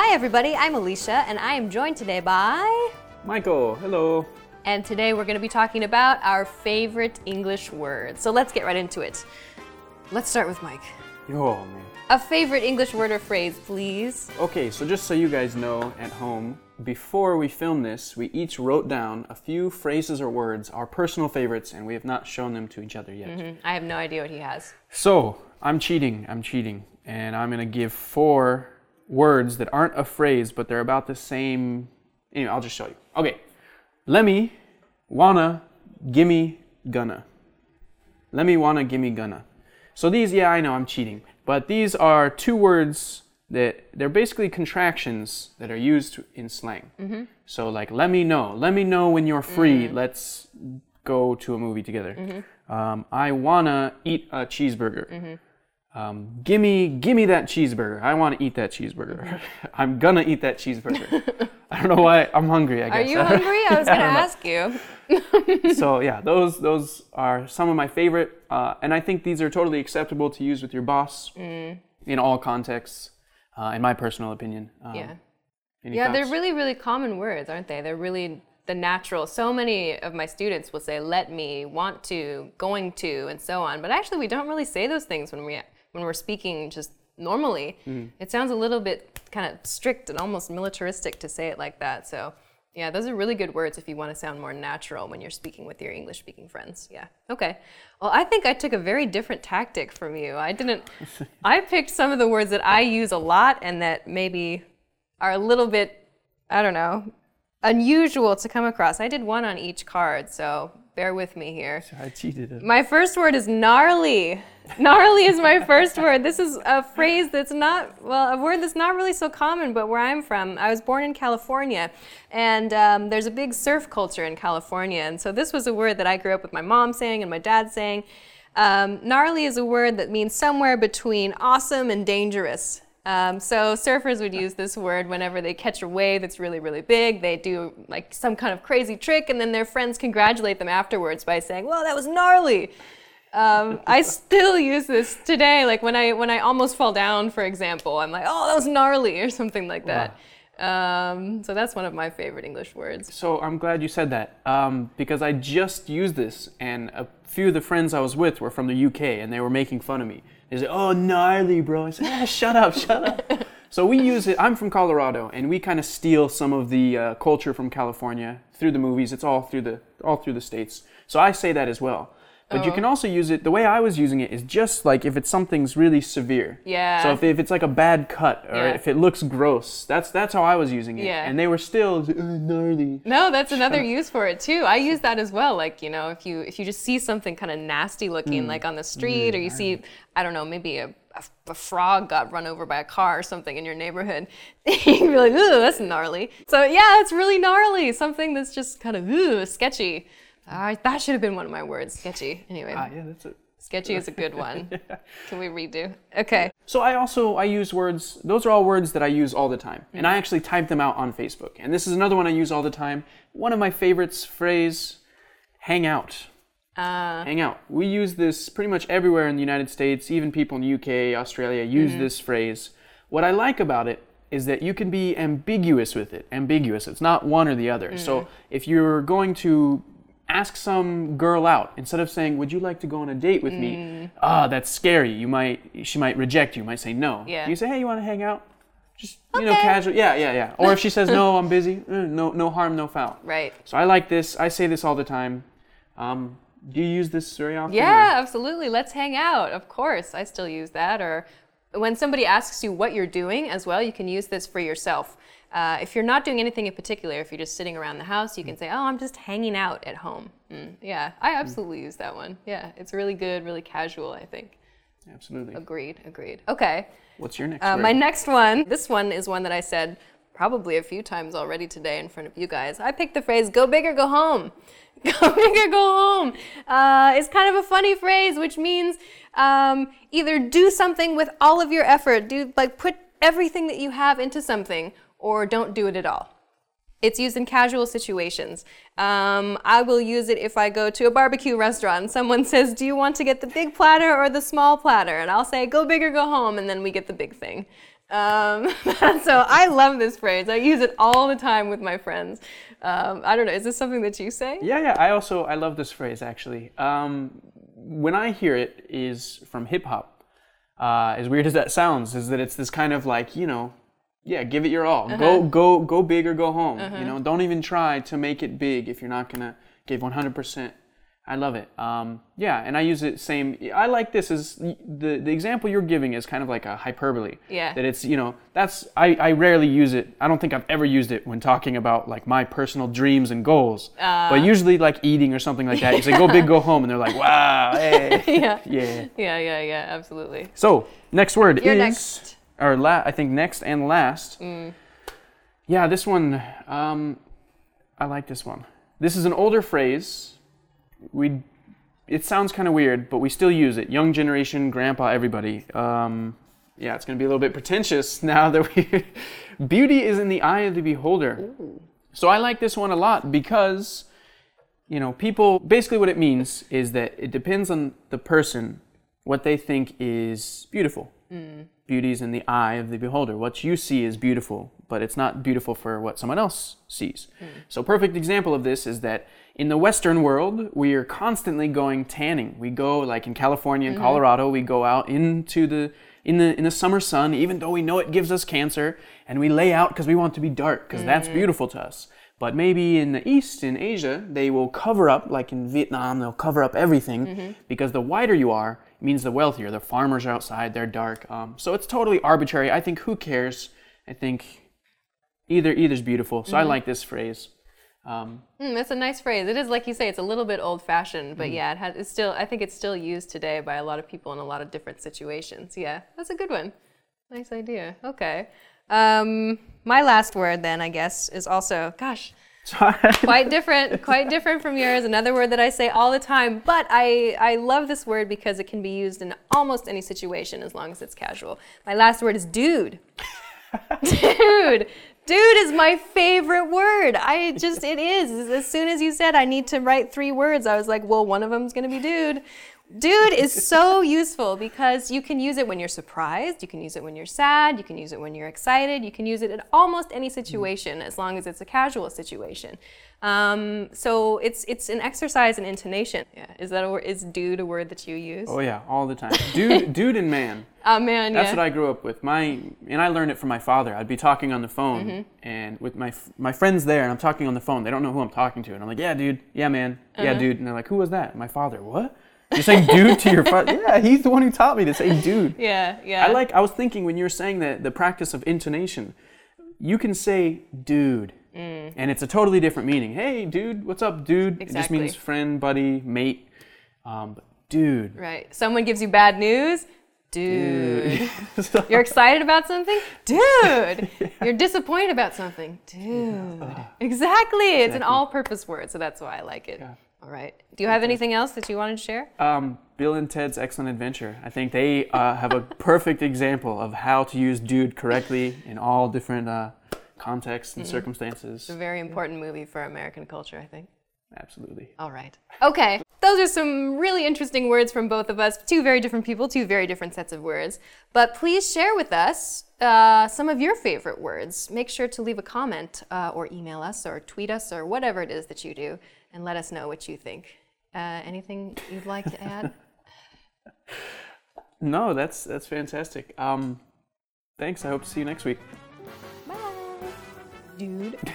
Hi everybody, I'm Alisha and I am joined today by... Michael, hello. And today we're going to be talking about our favorite English word. So let's get right into it. Let's start with Mike. Oh man. A favorite English word or phrase, please. Okay, so just so you guys know at home, before we filmed this, we each wrote down a few phrases or words, our personal favorites, and we have not shown them to each other yet. I have no idea what he has. So, I'm cheating. And I'm going to give 4 words that aren't a phrase, but they're about the same. Anyway, I'll just show you. Okay. Lemme, wanna, gimme, gonna. Lemme, wanna, gimme, gonna. So these, yeah, I know I'm cheating. But these are 2 words that they're basically contractions that are used in slang. So like, let me know when you're free. Let's go to a movie together. I wanna eat a cheeseburger. Gimme that cheeseburger. I wanna eat that cheeseburger. I'm gonna eat that cheeseburger. I don't know why, I'm hungry, I guess. Are you hungry? I was gonna ask you. So yeah, those are some of my favorite, and I think these are totally acceptable to use with your boss in all contexts, in my personal opinion. Yeah, they're really, really common words, aren't they? They're really the natural. So many of my students will say, let me, want to, going to, and so on. But actually, we don't really say those things when we're speaking just normally. It sounds a little bit kind of strict and almost militaristic to say it like that, so... Yeah, those are really good words if you want to sound more natural when you're speaking with your English-speaking friends. Yeah, okay. Well, I think I took a very different tactic from you. I picked some of the words that I use a lot and that maybe are a little bit, I don't know, unusual to come across. I did one on each card, so bear with me here. I cheated. My first word is gnarly. Gnarly is my first word. This is a phrase that's not, well, a word that's not really so common, but where I'm from. I was born in California, and there's a big surf culture in California, and so this was a word that I grew up with my mom saying and my dad saying. Gnarly is a word that means somewhere between awesome and dangerous. So surfers would use this word whenever they catch a wave that's really, really big. They do like some kind of crazy trick, and then their friends congratulate them afterwards by saying, "Well, that was gnarly." I still use this today, like when I almost fall down, for example, I'm like, oh, that was gnarly or something like that. So that's one of my favorite English words. So I'm glad you said that, because I just used this, and a few of the friends I was with were from the UK, and they were making fun of me. They said, oh, gnarly, bro. I said, shut up. So we use it. I'm from Colorado, and we kind of steal some of the culture from California through the movies. It's all through the States. So I say that as well. But you can also use it, the way I was using it is just like if it's something's really severe. Yeah. So if it's like a bad cut or if it looks gross, that's how I was using it. Yeah. And they were still gnarly. No, that's another use for it too. I use that as well. Like, you know, if you just see something kind of nasty looking, like on the street, or you see, I don't know, maybe a frog got run over by a car or something in your neighborhood, you can be like, ooh, that's gnarly. So yeah, it's really gnarly. Something that's just kind of, ooh, sketchy. That should have been one of my words, sketchy. Anyway, yeah, that's it. Sketchy is a good one. Can we redo? Okay. So I use words, those are all words that I use all the time. And I actually type them out on Facebook. And this is another one I use all the time. One of my favorites, phrase, hang out. Hang out. We use this pretty much everywhere in the United States, even people in the UK, Australia use this phrase. What I like about it is that you can be ambiguous with it. Ambiguous, it's not one or the other. So if you're going to ask some girl out, instead of saying, would you like to go on a date with me? That's scary. She might reject you, might say no. Yeah. You say, hey, you want to hang out? Just, okay. You know, casual. Yeah. Or if she says, no, I'm busy, no harm, no foul. Right. So I like this. I say this all the time. Do you use this very often? Yeah, absolutely. Let's hang out. Of course. I still use that. Or when somebody asks you what you're doing as well, you can use this for yourself. If you're not doing anything in particular, if you're just sitting around the house, you can say, oh, I'm just hanging out at home. Yeah, I absolutely use that one. Yeah, it's really good, really casual, I think. Absolutely. Agreed. Okay. What's your next word? My next one, this one is one that I said probably a few times already today in front of you guys. I picked the phrase, go big or go home. Go big or go home. It's kind of a funny phrase, which means either do something with all of your effort, put everything that you have into something, or don't do it at all. It's used in casual situations. I will use it if I go to a barbecue restaurant and someone says, do you want to get the big platter or the small platter? And I'll say, go big or go home, and then we get the big thing. So I love this phrase. I use it all the time with my friends. I don't know, is this something that you say? Yeah, I love this phrase actually. When I hear it is from hip hop, as weird as that sounds, is that it's this kind of like, give it your all. Uh-huh. Go big or go home. Uh-huh. Don't even try to make it big if you're not gonna give 100%. I love it. And I use it same. I like this as the example you're giving is kind of like a hyperbole. Yeah. That it's, that's, I rarely use it. I don't think I've ever used it when talking about like my personal dreams and goals. But usually like eating or something like that. You say go big, go home. And they're like, wow, hey. Yeah, absolutely. So next word is next. I think next and last. Mm. Yeah, this one, I like this one. This is an older phrase. It sounds kind of weird, but we still use it. Young generation, grandpa, everybody. It's going to be a little bit pretentious now that we... Beauty is in the eye of the beholder. Ooh. So I like this one a lot because, people... Basically what it means is that it depends on the person what they think is beautiful. Mm. Beauty is in the eye of the beholder. What you see is beautiful, but it's not beautiful for what someone else sees. Mm. So perfect example of this is that in the Western world, we are constantly going tanning. We go, like in California and mm-hmm. Colorado, we go out into the summer sun, even though we know it gives us cancer, and we lay out because we want to be dark, because mm-hmm. that's beautiful to us. But maybe in the East, in Asia, they will cover up, like in Vietnam, they'll cover up everything, mm-hmm. because the whiter you are means the wealthier. The farmers are outside, they're dark. So it's totally arbitrary. I think who cares? I think either's beautiful. So mm-hmm. I like this phrase. That's a nice phrase. It is, like you say, it's a little bit old-fashioned, but I think it's still used today by a lot of people in a lot of different situations. Yeah, that's a good one. Nice idea. Okay. My last word then, I guess, is also, quite different from yours. Another word that I say all the time, but I love this word because it can be used in almost any situation as long as it's casual. My last word is dude. Dude is my favorite word. It is. As soon as you said I need to write 3 words, I was like, well, one of them's gonna be dude. Dude is so useful because you can use it when you're surprised, you can use it when you're sad, you can use it when you're excited, you can use it in almost any situation as long as it's a casual situation. So it's an exercise in intonation. Yeah. Is dude a word that you use? Oh yeah, all the time. Dude and man. Man, that's what I grew up with. I learned it from my father. I'd be talking on the phone mm-hmm. and with my friends there, and I'm talking on the phone. They don't know who I'm talking to, and I'm like, yeah, dude, yeah, man, uh-huh. yeah, dude, and they're like, who was that? My father. What? You're saying dude to your father? Yeah, he's the one who taught me to say dude. Yeah. I was thinking when you were saying that the practice of intonation, you can say dude, and it's a totally different meaning. Hey, dude, what's up, dude? Exactly. It just means friend, buddy, mate, but dude. Right. Someone gives you bad news. Dude. You're excited about something? Dude. Yeah. You're disappointed about something? Dude. Yeah. Exactly. It's an all-purpose word, so that's why I like it. Yeah. All right. Do you have anything else that you wanted to share? Bill and Ted's Excellent Adventure. I think they have a perfect example of how to use dude correctly in all different contexts and mm-hmm. circumstances. It's a very important movie for American culture, I think. Absolutely. All right. Okay. Those are some really interesting words from both of us. 2 very different people, 2 very different sets of words. But please share with us some of your favorite words. Make sure to leave a comment or email us or tweet us or whatever it is that you do, and let us know what you think. Anything you'd like to add? No, that's fantastic. Thanks. I hope to see you next week. Bye. Dude.